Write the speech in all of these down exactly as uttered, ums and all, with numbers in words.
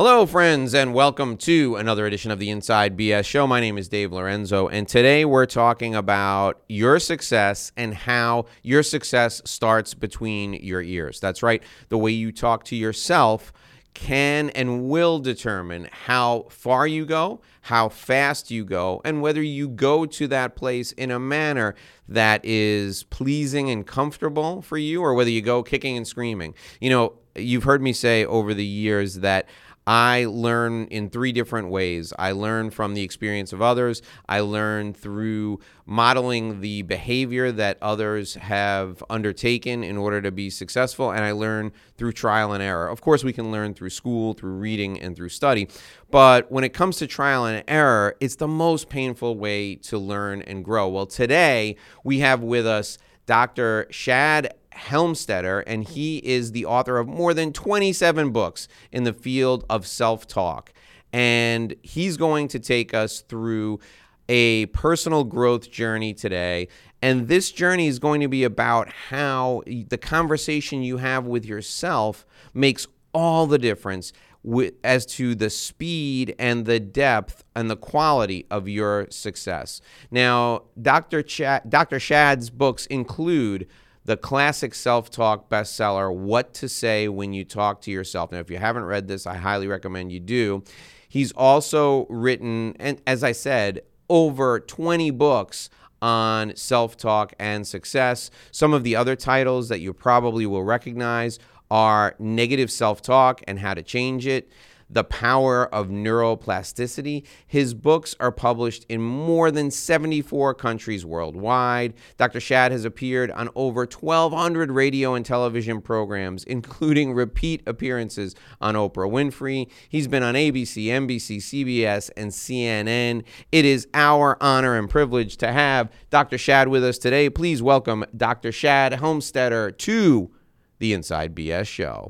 Hello, friends, and welcome to another edition of the Inside B S Show. My name is Dave Lorenzo, and today we're talking about your success and how your success starts between your ears. That's right. The way you talk to yourself can and will determine how far you go, how fast you go, and whether you go to that place in a manner that is pleasing and comfortable for you, or whether you go kicking and screaming. You know, you've heard me say over the years that I learn in three different ways. I learn from the experience of others. I learn through modeling the behavior that others have undertaken in order to be successful, and I learn through trial and error. Of course, we can learn through school, through reading, and through study, but when it comes to trial and error, it's the most painful way to learn and grow. Well, today we have with us Doctor Shad Helmstetter, and he is the author of more than twenty-seven books in the field of self-talk. And he's going to take us through a personal growth journey today. And this journey is going to be about how the conversation you have with yourself makes all the difference with, as to the speed and the depth and the quality of your success. Now, Doctor Ch- Doctor Shad's books include the classic self-talk bestseller, What to Say When You Talk to Your Self. Now, if you haven't read this, I highly recommend you do. He's also written, and as I said, over twenty books on self-talk and success. Some of the other titles that you probably will recognize are Negative Self-Talk and How to Change It, The Power of Neuroplasticity. His books are published in more than seventy-four countries worldwide. Doctor Shad has appeared on over twelve hundred radio and television programs, including repeat appearances on Oprah Winfrey. He's been on A B C, N B C, C B S, and C N N. It is our honor and privilege to have Doctor Shad with us today. Please welcome Doctor Shad Helmstetter to the Inside B S Show.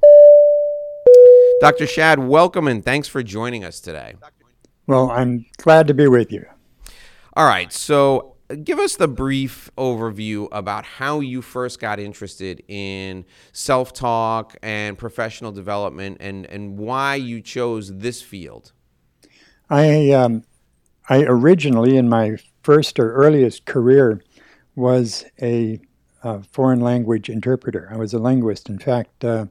Doctor Shad, welcome and thanks for joining us today. Well, I'm glad to be with you. All right, so give us the brief overview about how you first got interested in self-talk and professional development, and, and why you chose this field. I um, I originally, in my first or earliest career, was a, a foreign language interpreter. I was a linguist. In fact, uh,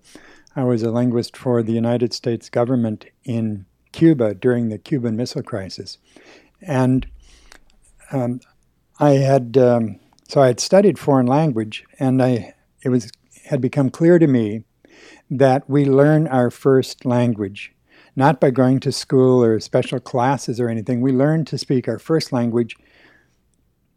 I was a linguist for the United States government in Cuba during the Cuban Missile Crisis. And um, I had, um, so I had studied foreign language, and I it was had become clear to me that we learn our first language, not by going to school or special classes or anything. We learn to speak our first language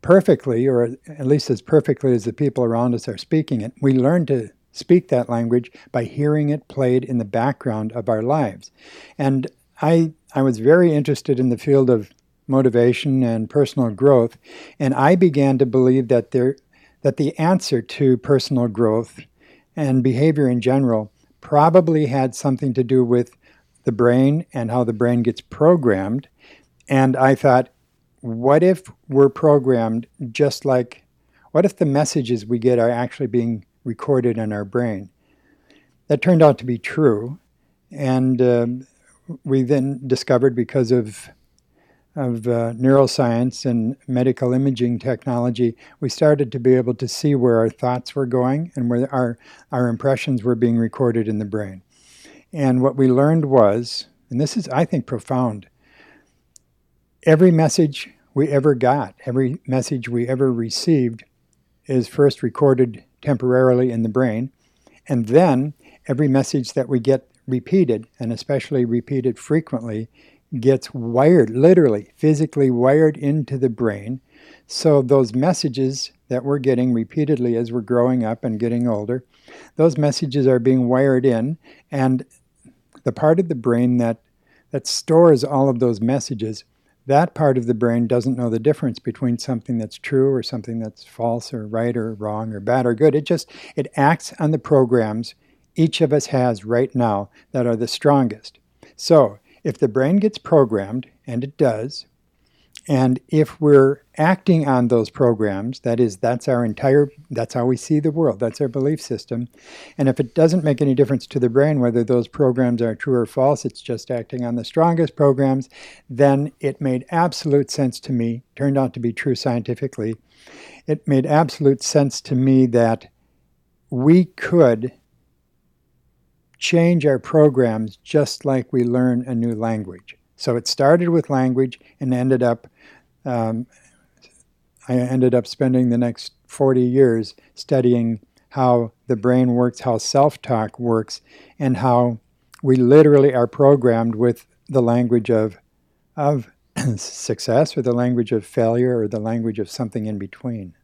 perfectly, or at least as perfectly as the people around us are speaking it. We learn to speak that language by hearing it played in the background of our lives. And I I was very interested in the field of motivation and personal growth, and I began to believe that there that the answer to personal growth and behavior in general probably had something to do with the brain and how the brain gets programmed. And I thought, what if we're programmed just like, what if the messages we get are actually being recorded in our brain? That turned out to be true, and uh, we then discovered, because of of uh, neuroscience and medical imaging technology, we started to be able to see where our thoughts were going and where our our impressions were being recorded in the brain. And what we learned was, and this is, I think, profound, every message we ever got, every message we ever received is first recorded temporarily in the brain, and then every message that we get repeated, and especially repeated frequently, gets wired, literally, physically wired into the brain. So those messages that we're getting repeatedly as we're growing up and getting older, those messages are being wired in, and the part of the brain that that stores all of those messages, that part of the brain doesn't know the difference between something that's true or something that's false or right or wrong or bad or good. It just, it acts on the programs each of us has right now that are the strongest. So if the brain gets programmed, and it does, And if we're acting on those programs, that is, that's our entire, that's how we see the world, that's our belief system. And if it doesn't make any difference to the brain whether those programs are true or false, it's just acting on the strongest programs, then it made absolute sense to me, turned out to be true scientifically, it made absolute sense to me that we could change our programs just like we learn a new language. So it started with language and ended up, um, I ended up spending the next forty years studying how the brain works, how self-talk works, and how we literally are programmed with the language of, of success, or the language of failure, or the language of something in between.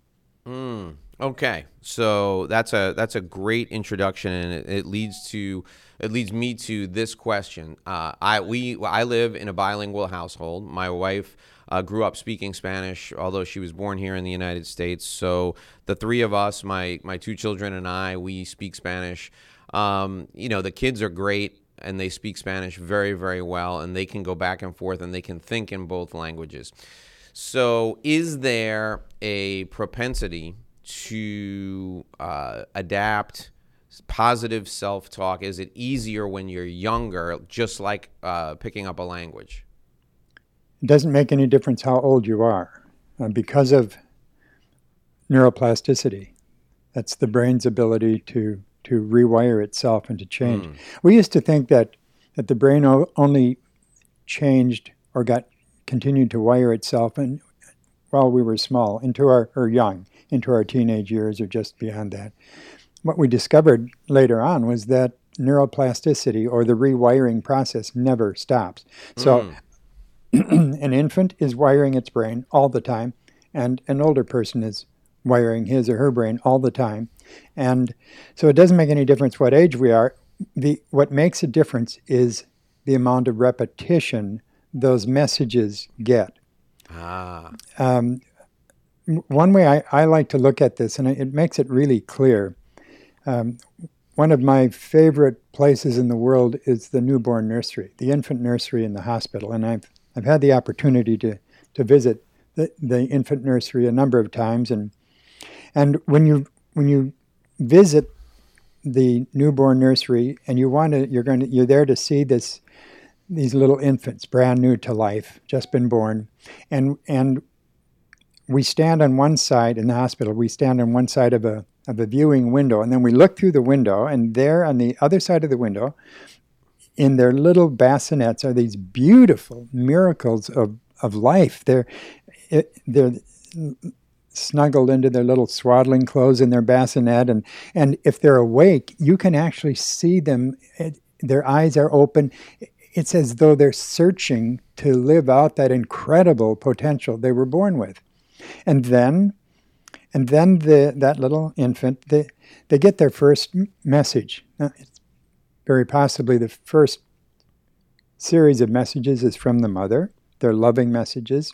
Mm. Okay, so that's a that's a great introduction, and it, it leads to it leads me to this question. Uh, I we I live in a bilingual household. My wife uh, grew up speaking Spanish, although she was born here in the United States. So the three of us, my my two children and I, we speak Spanish. Um, you know, the kids are great, and they speak Spanish very, very well, and they can go back and forth, and they can think in both languages. So is there a propensity to uh, adapt positive self-talk? Is it easier when you're younger, just like uh, picking up a language? It doesn't make any difference how old you are uh, because of neuroplasticity. That's the brain's ability to, to rewire itself and to change. Mm. We used to think that, that the brain o- only changed or got continued to wire itself and while we were small, into our or young, into our teenage years or just beyond that. What we discovered later on was that neuroplasticity, or the rewiring process, never stops. So mm. an infant is wiring its brain all the time, and an older person is wiring his or her brain all the time. And so it doesn't make any difference what age we are. The what makes a difference is the amount of repetition those messages get. Ah. Um, one way I, I like to look at this, and it makes it really clear, um, one of my favorite places in the world is the newborn nursery, the infant nursery in the hospital. And I've I've had the opportunity to, to visit the, the infant nursery a number of times. And and when you when you visit the newborn nursery, and you want to, you're going to, you're there to see this. These little infants, brand new to life, just been born. And and we stand on one side in the hospital, we stand on one side of a of a viewing window, and then we look through the window, and there on the other side of the window, in their little bassinets, are these beautiful miracles of, of life. They're it, they're snuggled into their little swaddling clothes in their bassinet, and, and if they're awake, you can actually see them. It, their eyes are open. It's as though they're searching to live out that incredible potential they were born with. And then and then the, that little infant, they, they get their first message. Now, it's very possibly the first series of messages is from the mother, their loving messages.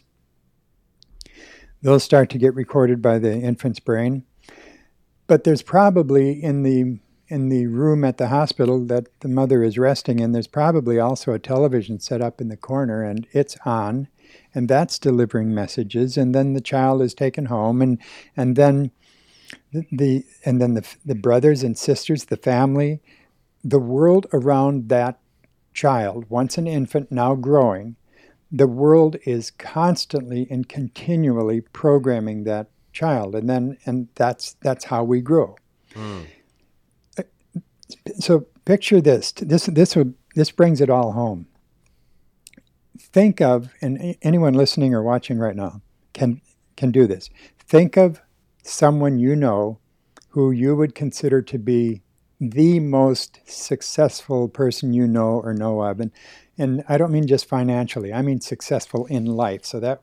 Those start to get recorded by the infant's brain. But there's probably in the in the room at the hospital that the mother is resting in, there's probably also a television set up in the corner, and it's on, and that's delivering messages. And then the child is taken home, and and then the, the and then the the brothers and sisters, the family, the world around that child, once an infant, now growing, the world is constantly and continually programming that child, and then and that's that's how we grow. Mm. So picture this. This this this brings it all home. Think of, and anyone listening or watching right now can can do this. Think of someone you know who you would consider to be the most successful person you know or know of, and and I don't mean just financially. I mean successful in life. So that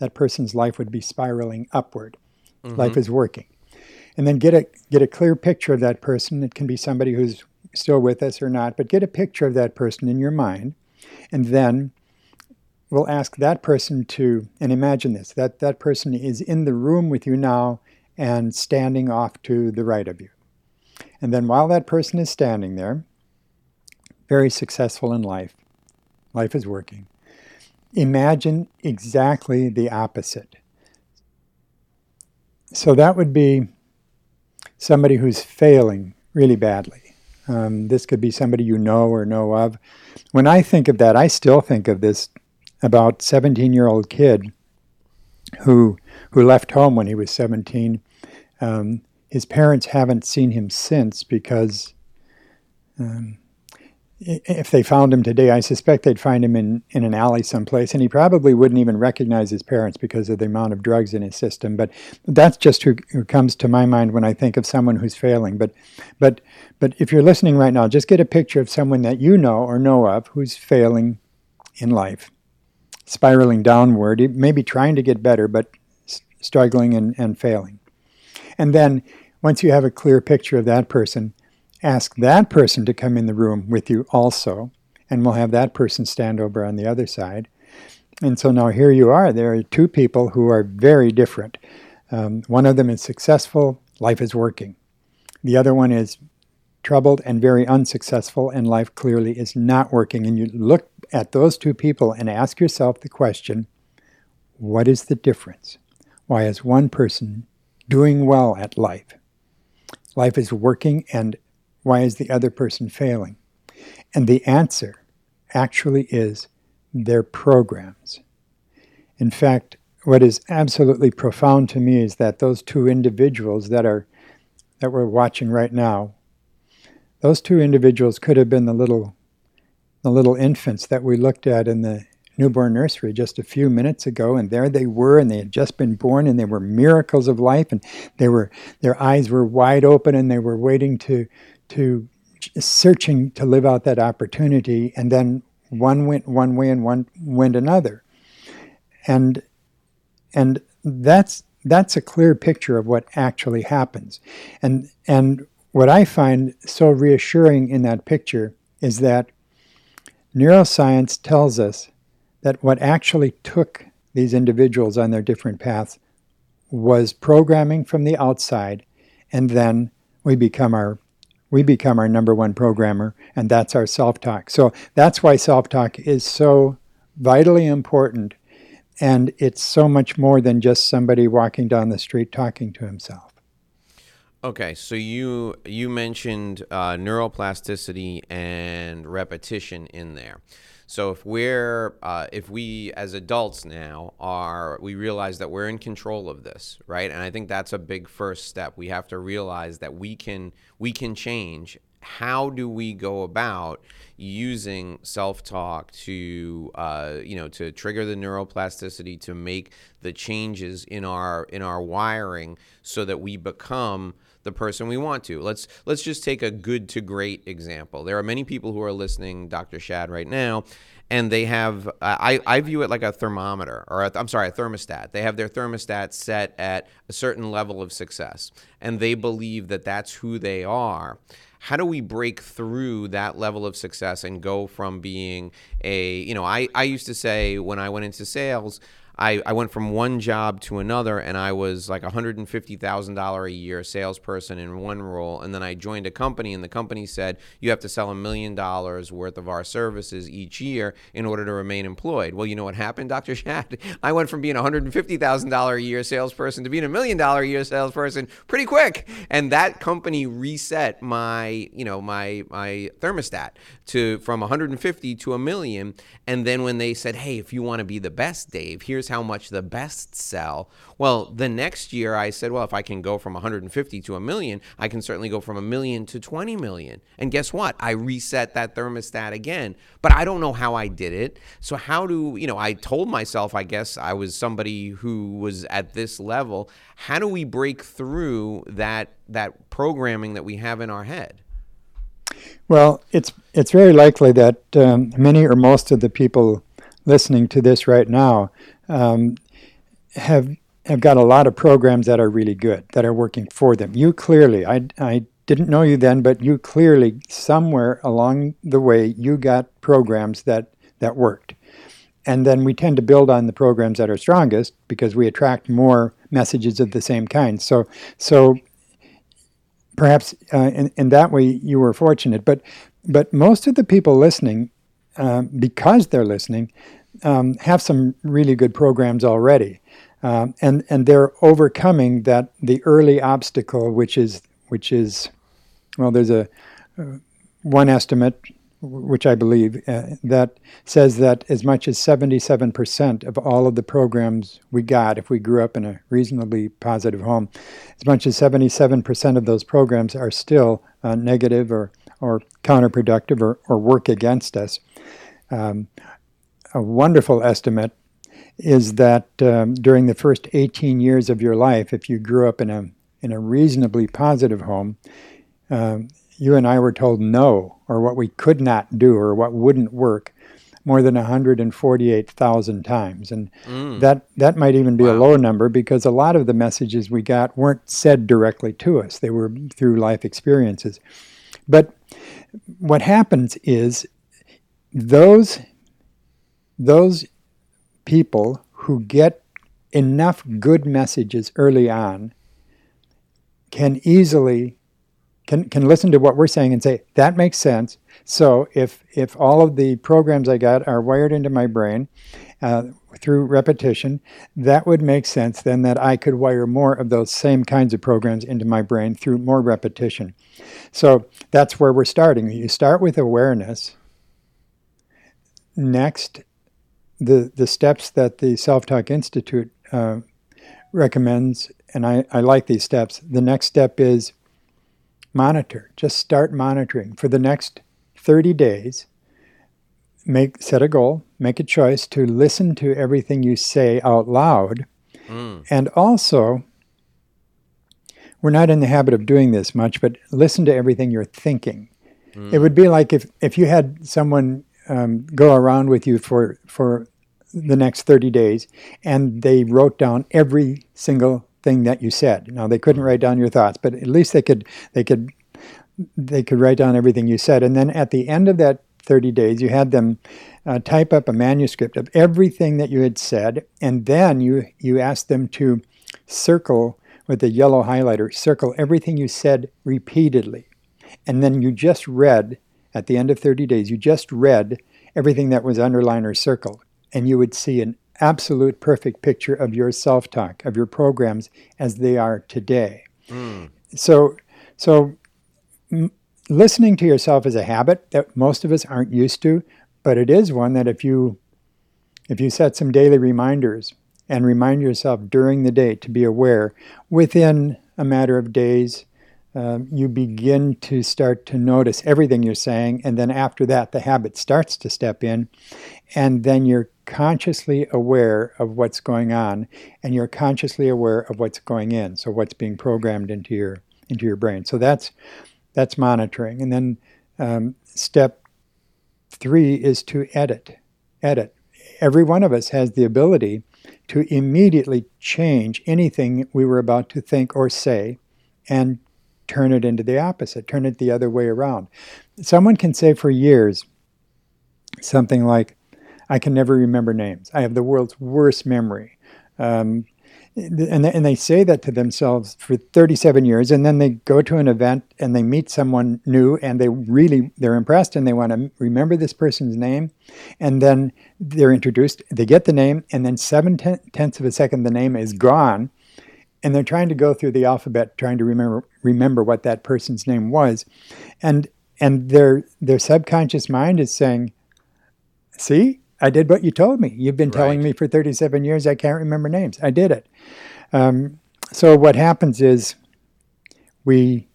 that person's life would be spiraling upward. Mm-hmm. Life is working. And then get a get a clear picture of that person. It can be somebody who's still with us or not, but get a picture of that person in your mind. And then we'll ask that person to, and imagine this, that that person is in the room with you now and standing off to the right of you. And then while that person is standing there, very successful in life, life is working, Imagine exactly the opposite. So that would be somebody who's failing really badly. Um, this could be somebody you know or know of. When I think of that, I still think of this about seventeen-year-old kid who who left home when he was seventeen. Um, his parents haven't seen him since because um, if they found him today, I suspect they'd find him in, in an alley someplace, and he probably wouldn't even recognize his parents because of the amount of drugs in his system. But that's just who, who comes to my mind when I think of someone who's failing. But, but, but if you're listening right now, just get a picture of someone that you know or know of who's failing in life, spiraling downward, maybe trying to get better, but struggling and, and failing. And then once you have a clear picture of that person, ask that person to come in the room with you also, and we'll have that person stand over on the other side. And so now here you are. There are two people who are very different. Um, one of them is successful, life is working. The other one is troubled and very unsuccessful, and life clearly is not working. And you look at those two people and ask yourself the question, what is the difference? Why is one person doing well at life? Life is working, and why is the other person failing? And the answer actually is their programs. In fact, what is absolutely profound to me is that those two individuals that are that we're watching right now, those two individuals could have been the little the little infants that we looked at in the newborn nursery just a few minutes ago, and there they were, and they had just been born, and they were miracles of life, and they were their eyes were wide open, and they were waiting to to searching to live out that opportunity. And then one went one way and one went another, and and that's that's a clear picture of what actually happens. And and what I find so reassuring in that picture is that neuroscience tells us that what actually took these individuals on their different paths was programming from the outside, and then we become our we become our number one programmer, and that's our self-talk. So that's why self-talk is so vitally important, and it's so much more than just somebody walking down the street talking to himself. Okay, so you you mentioned uh, neuroplasticity and repetition in there. So if we're, uh, if we as adults now are, we realize that we're in control of this, right? And I think that's a big first step. We have to realize that we can, we can change. How do we go about using self-talk to, uh, you know, to trigger the neuroplasticity, to make the changes in our, in our wiring so that we become the person we want to? Let's let's just take a good to great example. There are many people who are listening, Doctor Shad, right now, and they have, uh, I, I view it like a thermometer, or a th- I'm sorry, a thermostat. They have their thermostat set at a certain level of success, and they believe that that's who they are. How do we break through that level of success and go from being a, you know, I, I used to say when I went into sales, I, I went from one job to another, and I was like a one hundred fifty thousand dollars a year salesperson in one role, and then I joined a company, and the company said, you have to sell a million dollars worth of our services each year in order to remain employed. Well, you know what happened, Doctor Shad? I went from being a one hundred fifty thousand dollars a year salesperson to being a million dollar a year salesperson pretty quick, and that company reset my, you know, my my thermostat to from one hundred fifty to a million, and then when they said, hey, if you want to be the best, Dave, here's how much the best sell. Well, the next year I said, well, if I can go from one hundred fifty to a million, I can certainly go from a million to twenty million. And guess what? I reset that thermostat again, but I don't know how I did it. So how do, you know, I told myself, I guess I was somebody who was at this level. How do we break through that, that programming that we have in our head? Well, it's, it's very likely that um, many or most of the people listening to this right now um, have have got a lot of programs that are really good, that are working for them. You clearly, I, I didn't know you then, but you clearly, somewhere along the way, you got programs that, that worked. And then we tend to build on the programs that are strongest because we attract more messages of the same kind. So so perhaps uh, in, in that way you were fortunate. But, but most of the people listening, um, because they're listening, um, have some really good programs already, um, and and they're overcoming that the early obstacle, which is which is, well, there's a uh, one estimate, which I believe, uh, that says that as much as seventy-seven percent of all of the programs we got, if we grew up in a reasonably positive home, as much as seventy-seven percent of those programs are still uh, negative or, or counterproductive or, or work against us. Um, a wonderful estimate is that um, during the first eighteen years of your life, if you grew up in a, in a reasonably positive home, um, you and I were told no, or what we could not do, or what wouldn't work, more than one hundred forty-eight thousand times. And mm. that, that might even be wow. a low number, because a lot of the messages we got weren't said directly to us. They were through life experiences. But what happens is those, those people who get enough good messages early on can easily... Can can listen to what we're saying and say, that makes sense. So if if all of the programs I got are wired into my brain uh, through repetition, that would make sense then that I could wire more of those same kinds of programs into my brain through more repetition. So that's where we're starting. You start with awareness. Next, the, the steps that the Self-Talk Institute uh, recommends, and I, I like these steps. The next step is monitor. Just start monitoring for the next thirty days. Make set a goal, make a choice to listen to everything you say out loud. Mm. And also, we're not in the habit of doing this much, but listen to everything you're thinking. Mm. It would be like if, if you had someone um, go around with you for, for the next thirty days and they wrote down every single thing that you said. Now, they couldn't write down your thoughts, but at least they could they could they could write down everything you said. And then at the end of that thirty days, you had them uh, type up a manuscript of everything that you had said, and then you you asked them to circle with a yellow highlighter, circle everything you said repeatedly. And then you just read, at the end of thirty days, you just read everything that was underlined or circled, and you would see an absolute perfect picture of your self-talk, of your programs as they are today. Mm. So, so m- listening to yourself is a habit that most of us aren't used to, but it is one that if you, if you set some daily reminders and remind yourself during the day to be aware, within a matter of days, um, you begin to start to notice everything you're saying, and then after that, the habit starts to step in, and then you're consciously aware of what's going on, and you're consciously aware of what's going in, so what's being programmed into your into your brain. So that's that's monitoring. And then um, step three is to edit. Edit. Every one of us has the ability to immediately change anything we were about to think or say and turn it into the opposite, turn it the other way around. Someone can say for years something like, I can never remember names. I have the world's worst memory. Um, and, th- and they say that to themselves for thirty-seven years, and then they go to an event and they meet someone new and they really, they're impressed and they want to remember this person's name. And then they're introduced, they get the name, and then seven ten- tenths of a second, the name is gone. And they're trying to go through the alphabet, trying to remember remember what that person's name was. And and their their subconscious mind is saying, see? I did what you told me. You've been right. telling me for thirty-seven years I can't remember names. I did it. Um, so what happens is we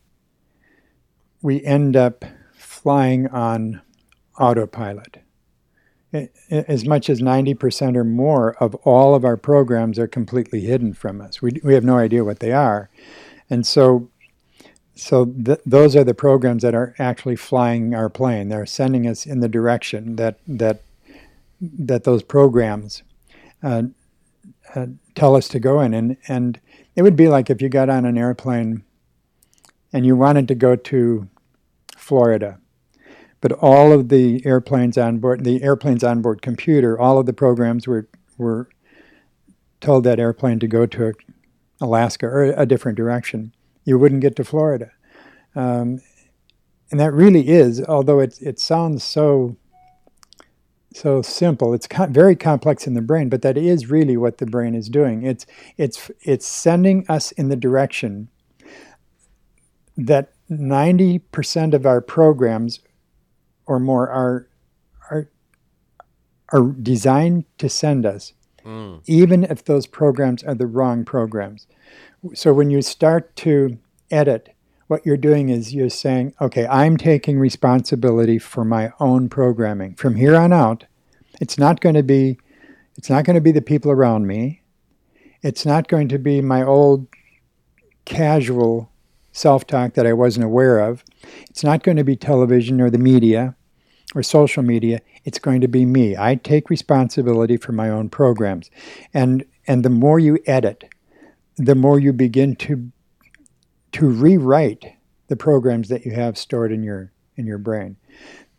we end up flying on autopilot. It, it, as much as ninety percent or more of all of our programs are completely hidden from us. We we have no idea what they are. And so so th- those are the programs that are actually flying our plane. They're sending us in the direction that that that those programs uh, uh, tell us to go in. And, and it would be like if you got on an airplane and you wanted to go to Florida, but all of the airplanes on board, the airplane's onboard computer, all of the programs were were told that airplane to go to Alaska or a different direction. You wouldn't get to Florida. Um, and that really is, although it, it sounds so So simple. It's co- very complex in the brain, but that is really what the brain is doing. It's it's it's sending us in the direction that ninety percent of our programs or more are are are designed to send us, mm. even if those programs are the wrong programs. So when you start to edit, what you're doing is you're saying, okay, I'm taking responsibility for my own programming. From here on out, it's not going to be, it's not going to be the people around me. It's not going to be my old casual self-talk that I wasn't aware of. It's not going to be television or the media or social media. It's going to be me. I take responsibility for my own programs. And and the more you edit, the more you begin to to rewrite the programs that you have stored in your in your brain.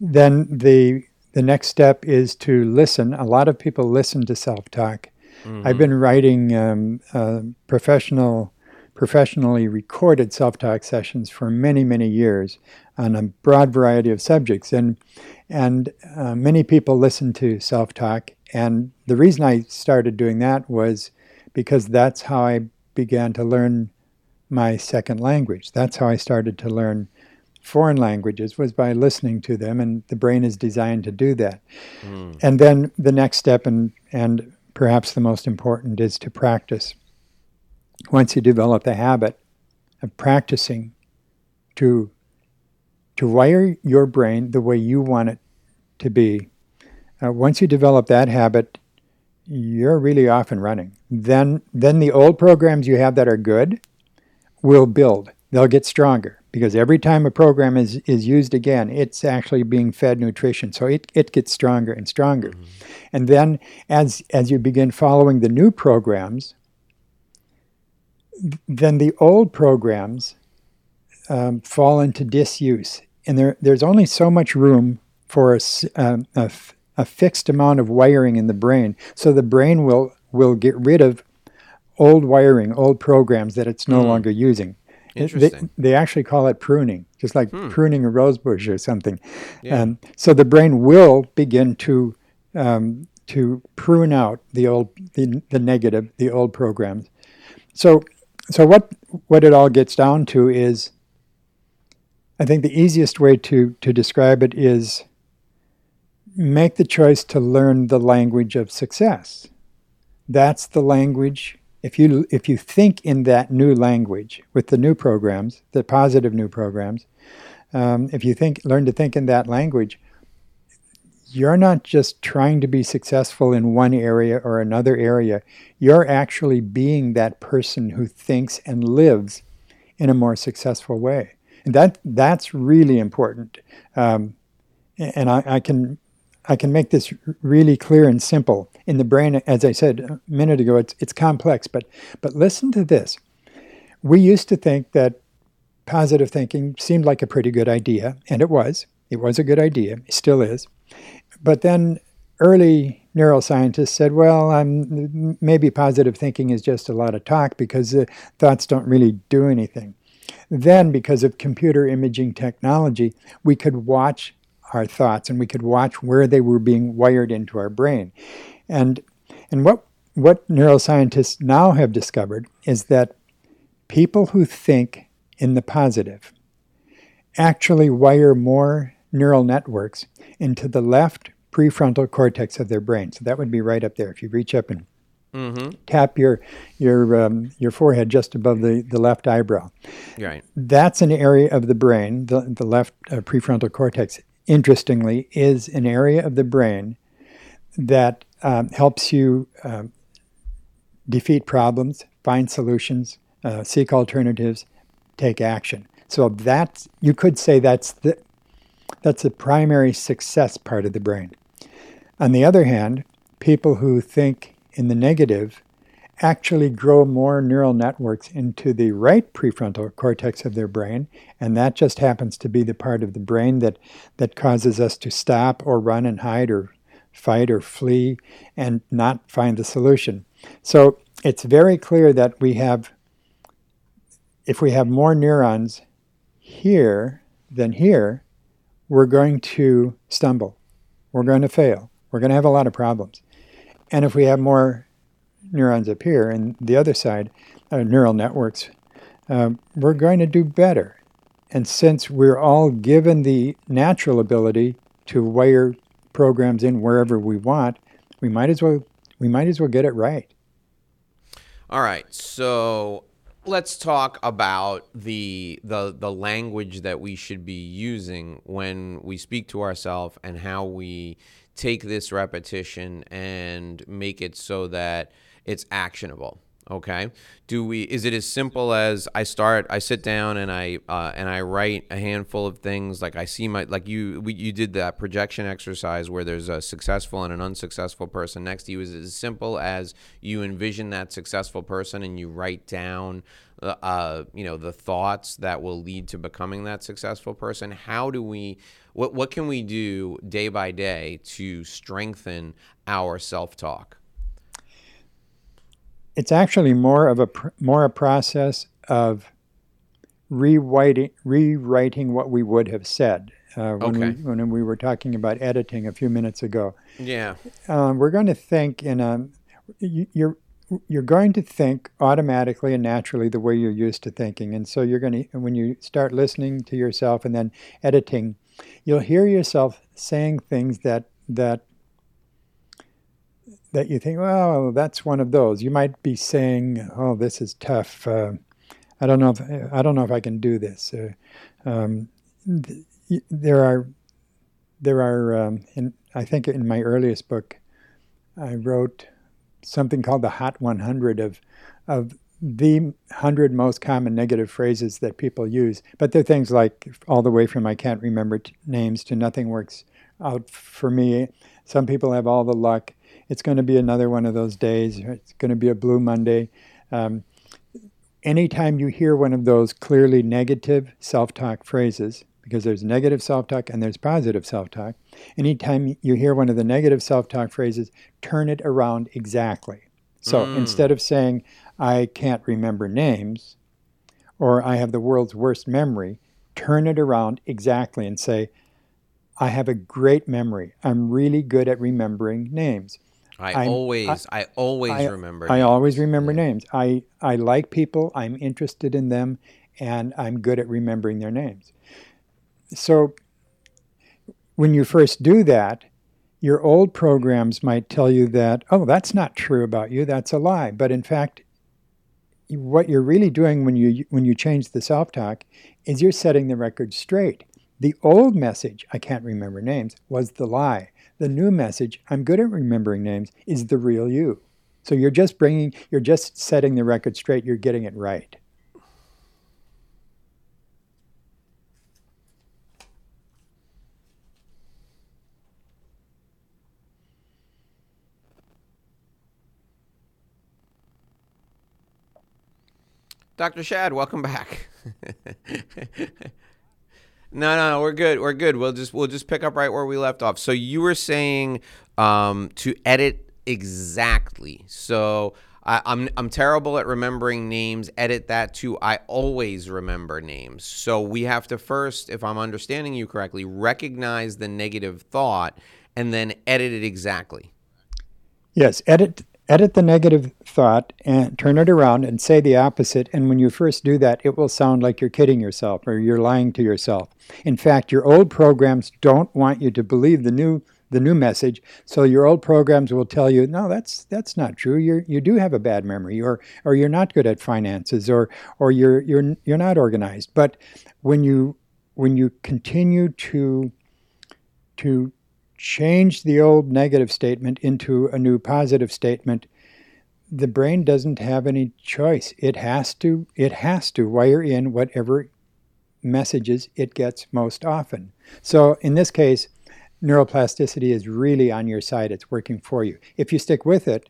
Then the the next step is to listen. A lot of people listen to self-talk. Mm-hmm. I've been writing um, uh, professional, professionally recorded self-talk sessions for many, many years on a broad variety of subjects. And, and uh, many people listen to self-talk. And the reason I started doing that was because that's how I began to learn my second language. That's how I started to learn foreign languages, was by listening to them, and the brain is designed to do that. Mm. And then the next step, and, and perhaps the most important, is to practice. Once you develop the habit of practicing to, to wire your brain the way you want it to be, uh, once you develop that habit, you're really off and running. Then, then the old programs you have that are good will build. They'll get stronger, because every time a program is, is used again, it's actually being fed nutrition. So it, it gets stronger and stronger. Mm-hmm. And then as as you begin following the new programs, th- then the old programs um, fall into disuse. And there there's only so much room for a, um, a, f- a fixed amount of wiring in the brain. So the brain will, will get rid of old wiring, old programs that it's no mm. longer using. Interesting. They, they actually call it pruning, just like hmm. pruning a rose bush or something. Yeah. Um, so the brain will begin to um, to prune out the old, the, the negative, the old programs. So, so what what it all gets down to is, I think the easiest way to to describe it is, make the choice to learn the language of success. That's the language. If you if you think in that new language with the new programs, the positive new programs, um, if you think learn to think in that language, you're not just trying to be successful in one area or another area. You're actually being that person who thinks and lives in a more successful way, and that that's really important. Um, and I, I can. I can make this really clear and simple. In the brain, as I said a minute ago, it's it's complex, but but listen to this. We used to think that positive thinking seemed like a pretty good idea, and it was. It was a good idea. It still is. But then early neuroscientists said, well, um, maybe positive thinking is just a lot of talk because uh, thoughts don't really do anything. Then, because of computer imaging technology, we could watch our thoughts, and we could watch where they were being wired into our brain. And and what what neuroscientists now have discovered is that people who think in the positive actually wire more neural networks into the left prefrontal cortex of their brain. So that would be right up there. If you reach up and mm-hmm. tap your your um, your forehead just above the, the left eyebrow. Right. That's an area of the brain, the, the left uh, prefrontal cortex, interestingly, is an area of the brain that um, helps you um, defeat problems, find solutions, uh, seek alternatives, take action. So that's, you could say that's the, that's the primary success part of the brain. On the other hand, people who think in the negative actually grow more neural networks into the right prefrontal cortex of their brain, and that just happens to be the part of the brain that, that causes us to stop or run and hide or fight or flee and not find the solution. So it's very clear that we have, if we have more neurons here than here, we're going to stumble. We're going to fail. we're going to have a lot of problems. And if we have more neurons up here and the other side, uh, neural networks, um, we're going to do better. And since we're all given the natural ability to wire programs in wherever we want, we might as well we might as well get it right. All right, so let's talk about the the the language that we should be using when we speak to ourselves and how we take this repetition and make it so that it's actionable. Okay, do we? Is it as simple as I start? I sit down and I uh, and I write a handful of things. Like I see my like you we, you did that projection exercise where there's a successful and an unsuccessful person next to you. Is it as simple as you envision that successful person and you write down uh you know the thoughts that will lead to becoming that successful person? How do we? What what can we do day by day to strengthen our self-talk? It's actually more of a more a process of rewriting rewriting what we would have said uh, when, okay. we, when we were talking about editing a few minutes ago. Yeah, um, we're going to think in a you're you're going to think automatically and naturally the way you're used to thinking, and so you're going to when you start listening to yourself and then editing, you'll hear yourself saying things that that. that you think, well, that's one of those. You might be saying, "Oh, this is tough. Uh, I don't know if I don't know if I can do this." Uh, um, th- there are, there are. Um, in, I think in my earliest book, I wrote something called the Hot one hundred of, of the one hundred most common negative phrases that people use. But they're things like all the way from "I can't remember t- names" to "Nothing works out for me." Some people have all the luck. It's going to be another one of those days. It's going to be a blue Monday. Um, anytime you hear one of those clearly negative self-talk phrases, because there's negative self-talk and there's positive self-talk, anytime you hear one of the negative self-talk phrases, turn it around exactly. So mm. instead of saying, I can't remember names, or I have the world's worst memory, turn it around exactly and say, I have a great memory. I'm really good at remembering names. I I'm, always, I, I always I, remember. I names. always remember yeah. names. I, I like people. I'm interested in them, and I'm good at remembering their names. So, when you first do that, your old programs might tell you that, oh, that's not true about you. That's a lie. But in fact, what you're really doing when you when you change the self-talk is you're setting the record straight. The old message, I can't remember names, was the lie. The new message, I'm good at remembering names, is the real you. So you're just bringing, you're just setting the record straight. You're getting it right. Doctor Shad, welcome back. No, no, no, we're good. We're good. We'll just we'll just pick up right where we left off. So you were saying um, to edit exactly. So I, I'm I'm terrible at remembering names. Edit that too. I always remember names. So we have to first, if I'm understanding you correctly, recognize the negative thought and then edit it exactly. Yes, edit edit the negative thought and turn it around and say the opposite. And when you first do that, it will sound like you're kidding yourself or you're lying to yourself. In fact, your old programs don't want you to believe the new the new message. So your old programs will tell you, no, that's that's not true. You you do have a bad memory, or or you're not good at finances, or or you're you're you're not organized. But when you when you continue to to change the old negative statement into a new positive statement, the brain doesn't have any choice. It has to, it has to wire in whatever messages it gets most often. So in this case, neuroplasticity is really on your side. It's working for you. If you stick with it,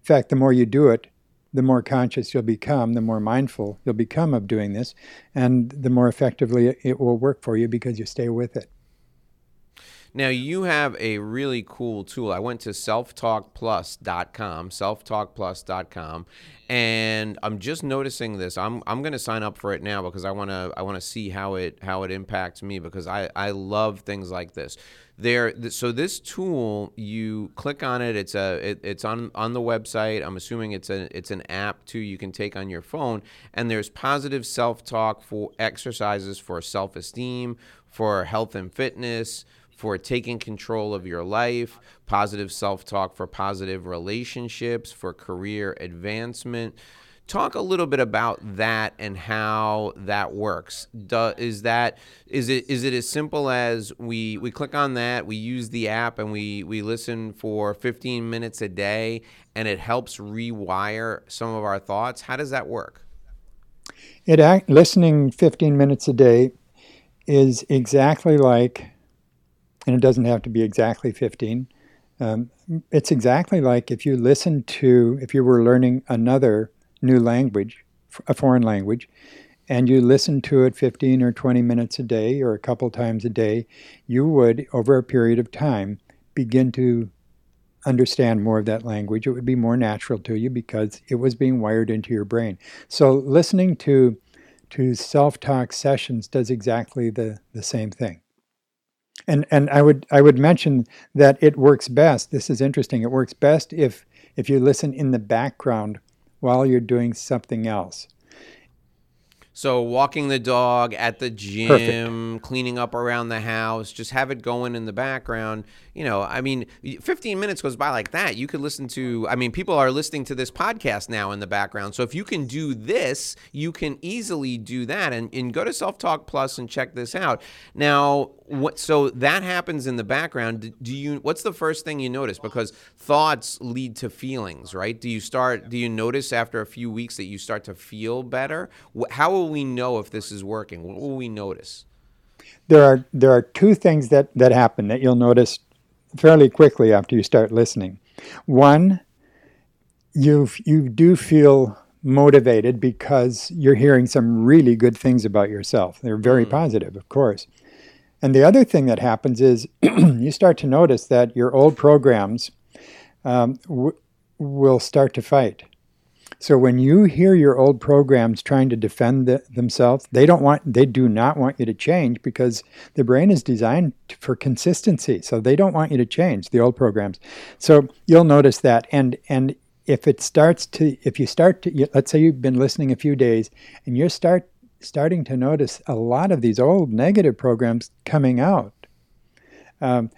in fact, the more you do it, the more conscious you'll become, the more mindful you'll become of doing this, and the more effectively it will work for you because you stay with it. Now, you have a really cool tool. I went to self talk plus dot com, self talk plus dot com, and I'm just noticing this. I'm I'm going to sign up for it now because I want to I want to see how it how it impacts me, because I, I love things like this. There, so this tool, you click on it. It's a, it, it's on, on the website. I'm assuming it's a, it's an app too. You can take on your phone, and there's positive self-talk for exercises for self-esteem, for health and fitness, for taking control of your life, positive self-talk for positive relationships, for career advancement. Talk a little bit about that and how that works. Do, is that is it is it as simple as we we click on that, we use the app, and we we listen for fifteen minutes a day, and it helps rewire some of our thoughts? How does that work? It act, listening fifteen minutes a day is exactly like, and it doesn't have to be exactly fifteen. Um, it's exactly like if you listen to if you were learning another new language, a foreign language, and you listen to it fifteen or twenty minutes a day or a couple times a day, you would, over a period of time, begin to understand more of that language. It would be more natural to you because it was being wired into your brain. So listening to to self-talk sessions does exactly the, the same thing. And and I would I would mention that it works best, this is interesting, it works best if if you listen in the background while you're doing something else. So walking the dog, at the gym, Perfect. Cleaning up around the house, just have it going in the background. You know, I mean, fifteen minutes goes by like that. You could listen to, I mean, people are listening to this podcast now in the background. So if you can do this, you can easily do that. And, and go to Self Talk Plus and check this out. Now, what, so that happens in the background. Do you, what's the first thing you notice? Because thoughts lead to feelings, right? Do you start, do you notice after a few weeks that you start to feel better? How will we know if this is working? What will we notice? There are there are two things that, that happen that you'll notice fairly quickly after you start listening. One, you you do feel motivated because you're hearing some really good things about yourself. They're very mm. positive, of course. And the other thing that happens is you start to notice that your old programs um, w- will start to fight. So when you hear your old programs trying to defend the, themselves, they don't want, they do not want you to change, because the brain is designed for consistency. So they don't want you to change the old programs. So you'll notice that. And and if it starts to, if you start to, let's say you've been listening a few days and you're start starting to notice a lot of these old negative programs coming out, um,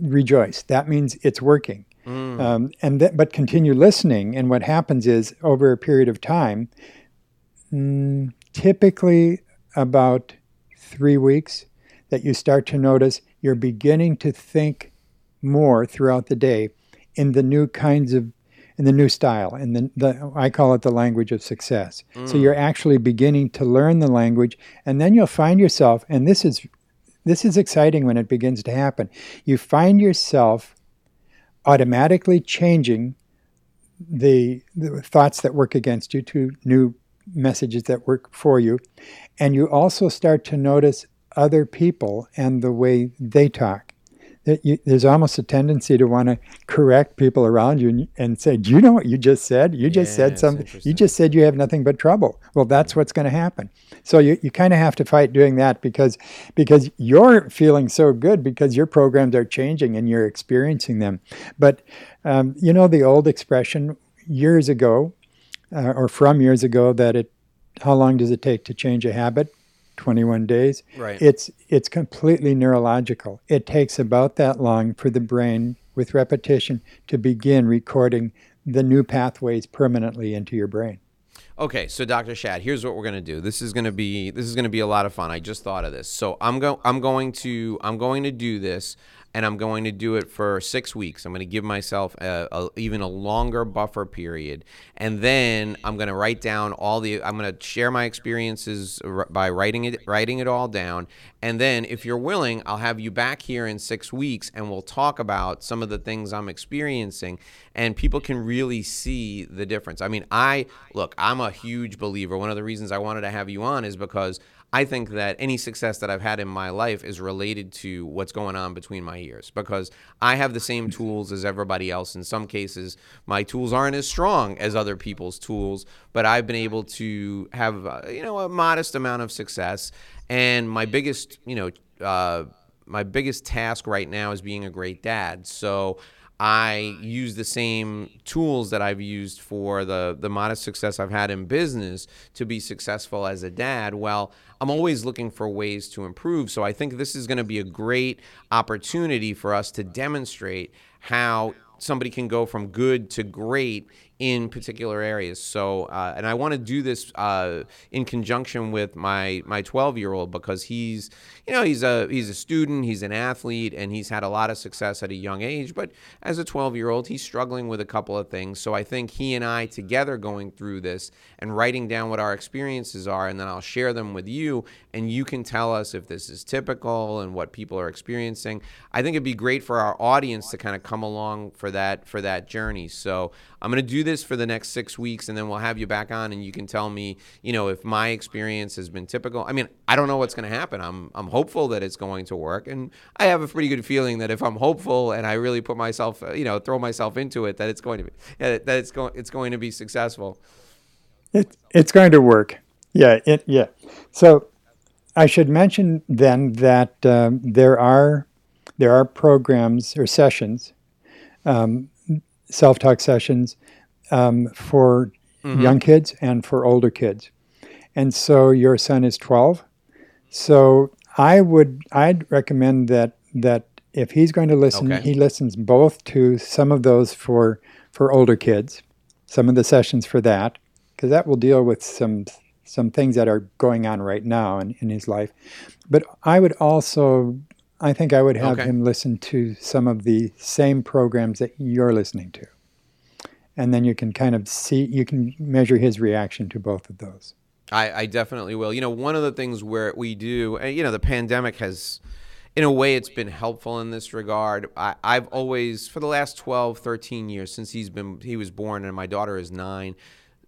rejoice. That means it's working. Mm. Um, and th- but continue listening, and what happens is over a period of time, mm, typically about three weeks, that you start to notice you're beginning to think more throughout the day in the new kinds of, in the new style, and the, the I call it the language of success. Mm. So you're actually beginning to learn the language, and then you'll find yourself, and this is this is exciting when it begins to happen. You find yourself automatically changing the, the thoughts that work against you to new messages that work for you. And you also start to notice other people and the way they talk. That you, there's almost a tendency to want to correct people around you and, and say, do you know what you just said? You just yeah, said something. You just said you have nothing but trouble. Well, that's what's going to happen. So you, you kind of have to fight doing that because because you're feeling so good because your programs are changing and you're experiencing them. But um, you know the old expression years ago uh, or from years ago that it, how long does it take to change a habit? twenty-one days. Right. It's it's completely neurological. It takes about that long for the brain, with repetition, to begin recording the new pathways permanently into your brain. Okay, so Doctor Shad, here's what we're gonna do. This is gonna be this is gonna be a lot of fun. I just thought of this. So I'm go I'm going to I'm going to do this. And I'm going to do it for six weeks. I'm going to give myself a, a, even a longer buffer period. And then I'm going to write down all the, I'm going to share my experiences by writing it, writing it all down. And then if you're willing, I'll have you back here in six weeks and we'll talk about some of the things I'm experiencing, and people can really see the difference. I mean, I, look, I'm a huge believer. One of the reasons I wanted to have you on is because I think that any success that I've had in my life is related to what's going on between my ears, because I have the same tools as everybody else. In some cases, my tools aren't as strong as other people's tools, but I've been able to have, uh, you know, a modest amount of success. And my biggest, you know, uh, my biggest task right now is being a great dad. So I use the same tools that I've used for the, the modest success I've had in business to be successful as a dad. Well, I'm always looking for ways to improve. So I think this is going to be a great opportunity for us to demonstrate how somebody can go from good to great in particular areas. So, uh, and I want to do this uh, in conjunction with my my twelve-year-old, because he's, you know, he's a he's a student, he's an athlete, and he's had a lot of success at a young age. But as a twelve-year-old, he's struggling with a couple of things. So I think he and I together going through this and writing down what our experiences are, and then I'll share them with you, and you can tell us if this is typical and what people are experiencing. I think it'd be great for our audience to kind of come along for that for that journey. So I'm going to do this for the next six weeks, and then we'll have you back on, and you can tell me, you know, if my experience has been typical. I mean, I don't know what's going to happen. I'm I'm hopeful that it's going to work, and I have a pretty good feeling that if I'm hopeful and I really put myself, you know, throw myself into it, that it's going to be that it's going it's going to be successful. It it's going to work. Yeah. It yeah. So I should mention then that um, there are there are programs or sessions, um, self-talk sessions. Um, for mm-hmm. young kids and for older kids. And so your son is twelve. So I would, I'd recommend that, that if he's going to listen, okay. he listens both to some of those for, for older kids, some of the sessions for that, because that will deal with some, some things that are going on right now in, in his life. But I would also, I think I would have okay. him listen to some of the same programs that you're listening to. And then you can kind of see, you can measure his reaction to both of those. I, I definitely will. You know, one of the things where we do, and you know, the pandemic has, in a way, it's been helpful in this regard. I, I've always, for the last twelve, thirteen years, since he's been, he was born and my daughter is nine,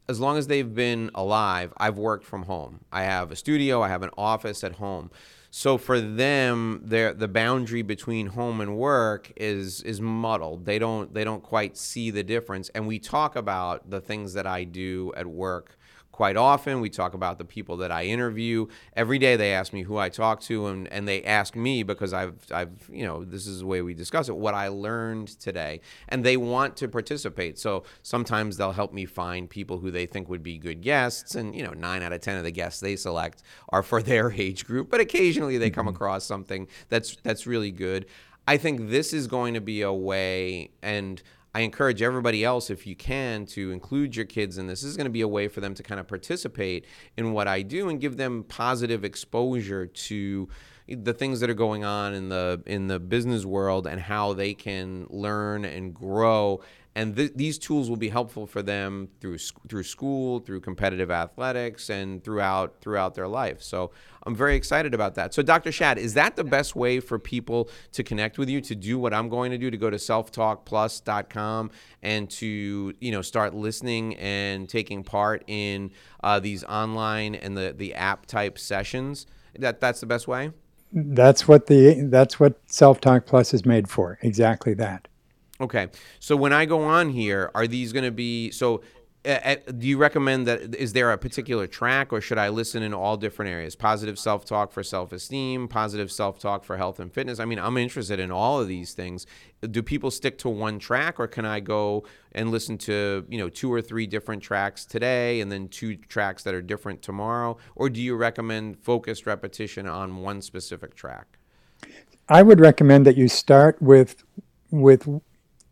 as long as they've been alive, I've worked from home. I have a studio, I have an office at home. So for them, the boundary between home and work is is muddled. They don't they don't quite see the difference. And we talk about the things that I do at work quite often. We talk about the people that I interview. Every day they ask me who I talk to, and, and they ask me, because I've, I've, you know, this is the way we discuss it, what I learned today. And they want to participate. So sometimes they'll help me find people who they think would be good guests. And, you know, nine out of ten of the guests they select are for their age group. But occasionally they come across something that's that's really good. I think this is going to be a way, and I encourage everybody else, if you can, to include your kids in this. This is going to be a way for them to kind of participate in what I do and give them positive exposure to the things that are going on in the in the business world and how they can learn and grow. And th- these tools will be helpful for them through sc- through school, through competitive athletics, and throughout throughout their life. So I'm very excited about that. So Doctor Shad, is that the best way for people to connect with you, to do what I'm going to do, to go to self talk plus dot com and to, you know, start listening and taking part in uh, these online and the, the app type sessions? That that's the best way? That's what the that's what Self Talk Plus is made for. Exactly that. Okay. So when I go on here, are these going to be, so uh, do you recommend that, is there a particular track, or should I listen in all different areas? Positive self-talk for self-esteem, positive self-talk for health and fitness. I mean, I'm interested in all of these things. Do people stick to one track, or can I go and listen to, you know, two or three different tracks today and then two tracks that are different tomorrow? Or do you recommend focused repetition on one specific track? I would recommend that you start with, with,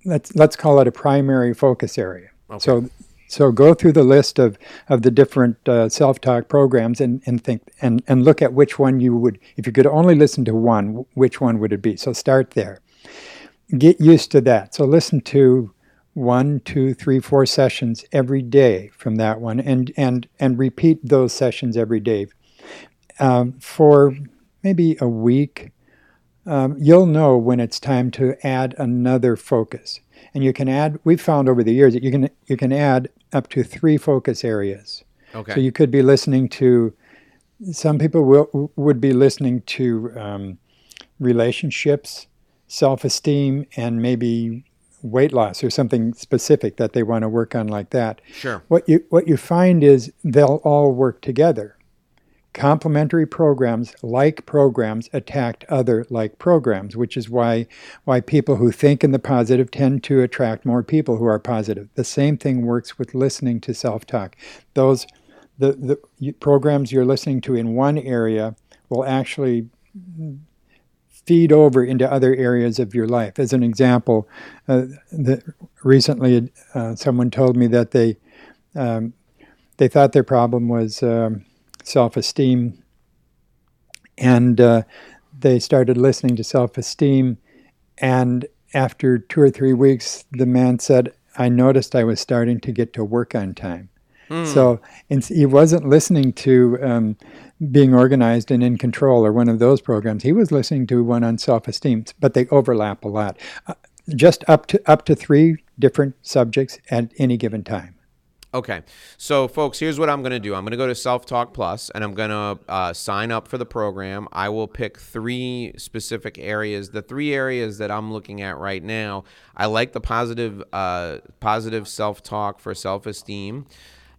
Let's let's call it a primary focus area. Okay. So so go through the list of, of the different uh, self-talk programs and, and think and, and look at which one you would, if you could only listen to one, which one would it be? So start there. Get used to that. So listen to one, two, three, four sessions every day from that one, and and, and repeat those sessions every day um, for maybe a week. Um, you'll know when it's time to add another focus. And you can add, we've found over the years that you can you can add up to three focus areas. Okay. So you could be listening to some people will, would be listening to um, relationships, self-esteem, and maybe weight loss or something specific that they want to work on like that. Sure. What you what you find is they'll all work together. Complementary programs, like programs, attacked other like programs, which is why why people who think in the positive tend to attract more people who are positive. The same thing works with listening to self-talk. Those the, the programs you're listening to in one area will actually feed over into other areas of your life. As an example, uh, the, recently uh, someone told me that they um, they thought their problem was um, self-esteem, and uh, they started listening to self-esteem, and after two or three weeks, the man said, I noticed I was starting to get to work on time. Mm. So and he wasn't listening to um, being organized and in control or one of those programs. He was listening to one on self-esteem, but they overlap a lot. Uh, just up to up to three different subjects at any given time. Okay. So, folks, here's what I'm going to do. I'm going to go to Self Talk Plus, and I'm going to uh, sign up for the program. I will pick three specific areas. The three areas that I'm looking at right now, I like the positive, uh, positive self-talk for self-esteem.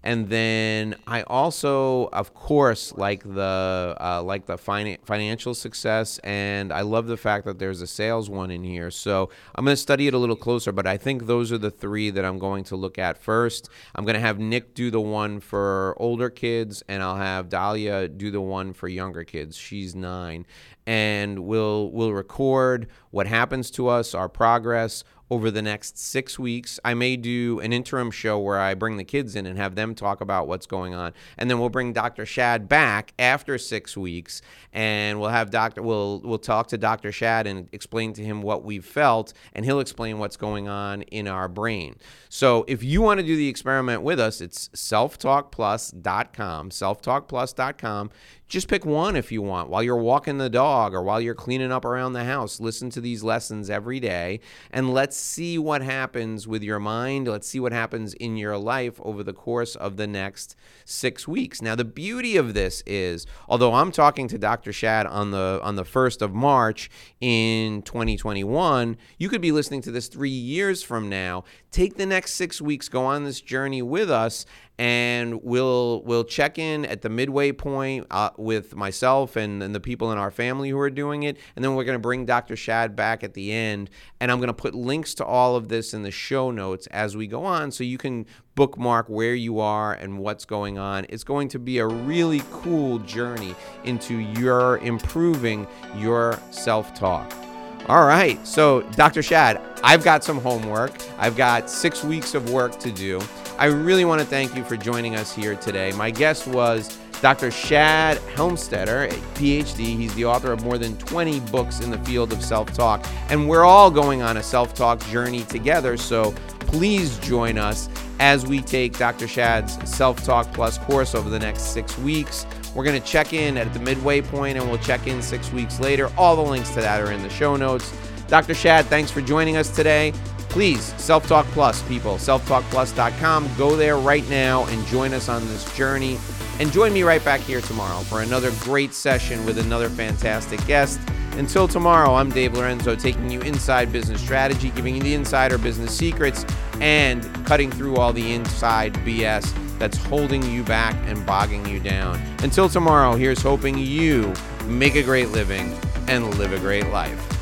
And then I also, of course, like the uh, like the finan- financial success, and I love the fact that there's a sales one in here. So I'm going to study it a little closer, but I think those are the three that I'm going to look at first. I'm going to have Nick do the one for older kids, and I'll have Dahlia do the one for younger kids. She's nine. And we'll we'll record what happens to us, our progress, over the next six weeks. I may do an interim show where I bring the kids in and have them talk about what's going on. And then we'll bring Doctor Shad back after six weeks, and we'll have Doctor we'll we'll talk to Doctor Shad and explain to him what we've felt, and he'll explain what's going on in our brain. So if you want to do the experiment with us, it's self talk plus dot com, self talk plus dot com. Just pick one if you want. While you're walking the dog or while you're cleaning up around the house, listen to these lessons every day, and let's see what happens with your mind. Let's see what happens in your life over the course of the next six weeks. Now, the beauty of this is, although I'm talking to Doctor Shad on the on the first of March in twenty twenty-one, you could be listening to this three years from now. Take the next six weeks, go on this journey with us, and we'll we'll check in at the midway point uh, with myself and, and the people in our family who are doing it, and then we're going to bring Doctor Shad back at the end, and I'm going to put links to all of this in the show notes as we go on so you can bookmark where you are and what's going on. It's going to be a really cool journey into your improving your self-talk. All right, so Doctor Shad, I've got some homework. I've got six weeks of work to do. I really want to thank you for joining us here today. My guest was Doctor Shad Helmstetter, P H D. He's the author of more than twenty books in the field of self-talk, and we're all going on a self-talk journey together, so please join us as we take Doctor Shad's Self-Talk Plus course over the next six weeks. We're going to check in at the midway point, and we'll check in six weeks later. All the links to that are in the show notes. Doctor Shad, thanks for joining us today. Please, Self-Talk Plus, people, self talk plus dot com. Go there right now and join us on this journey. And join me right back here tomorrow for another great session with another fantastic guest. Until tomorrow, I'm Dave Lorenzo, taking you inside business strategy, giving you the insider business secrets, and cutting through all the inside B S that's holding you back and bogging you down. Until tomorrow, here's hoping you make a great living and live a great life.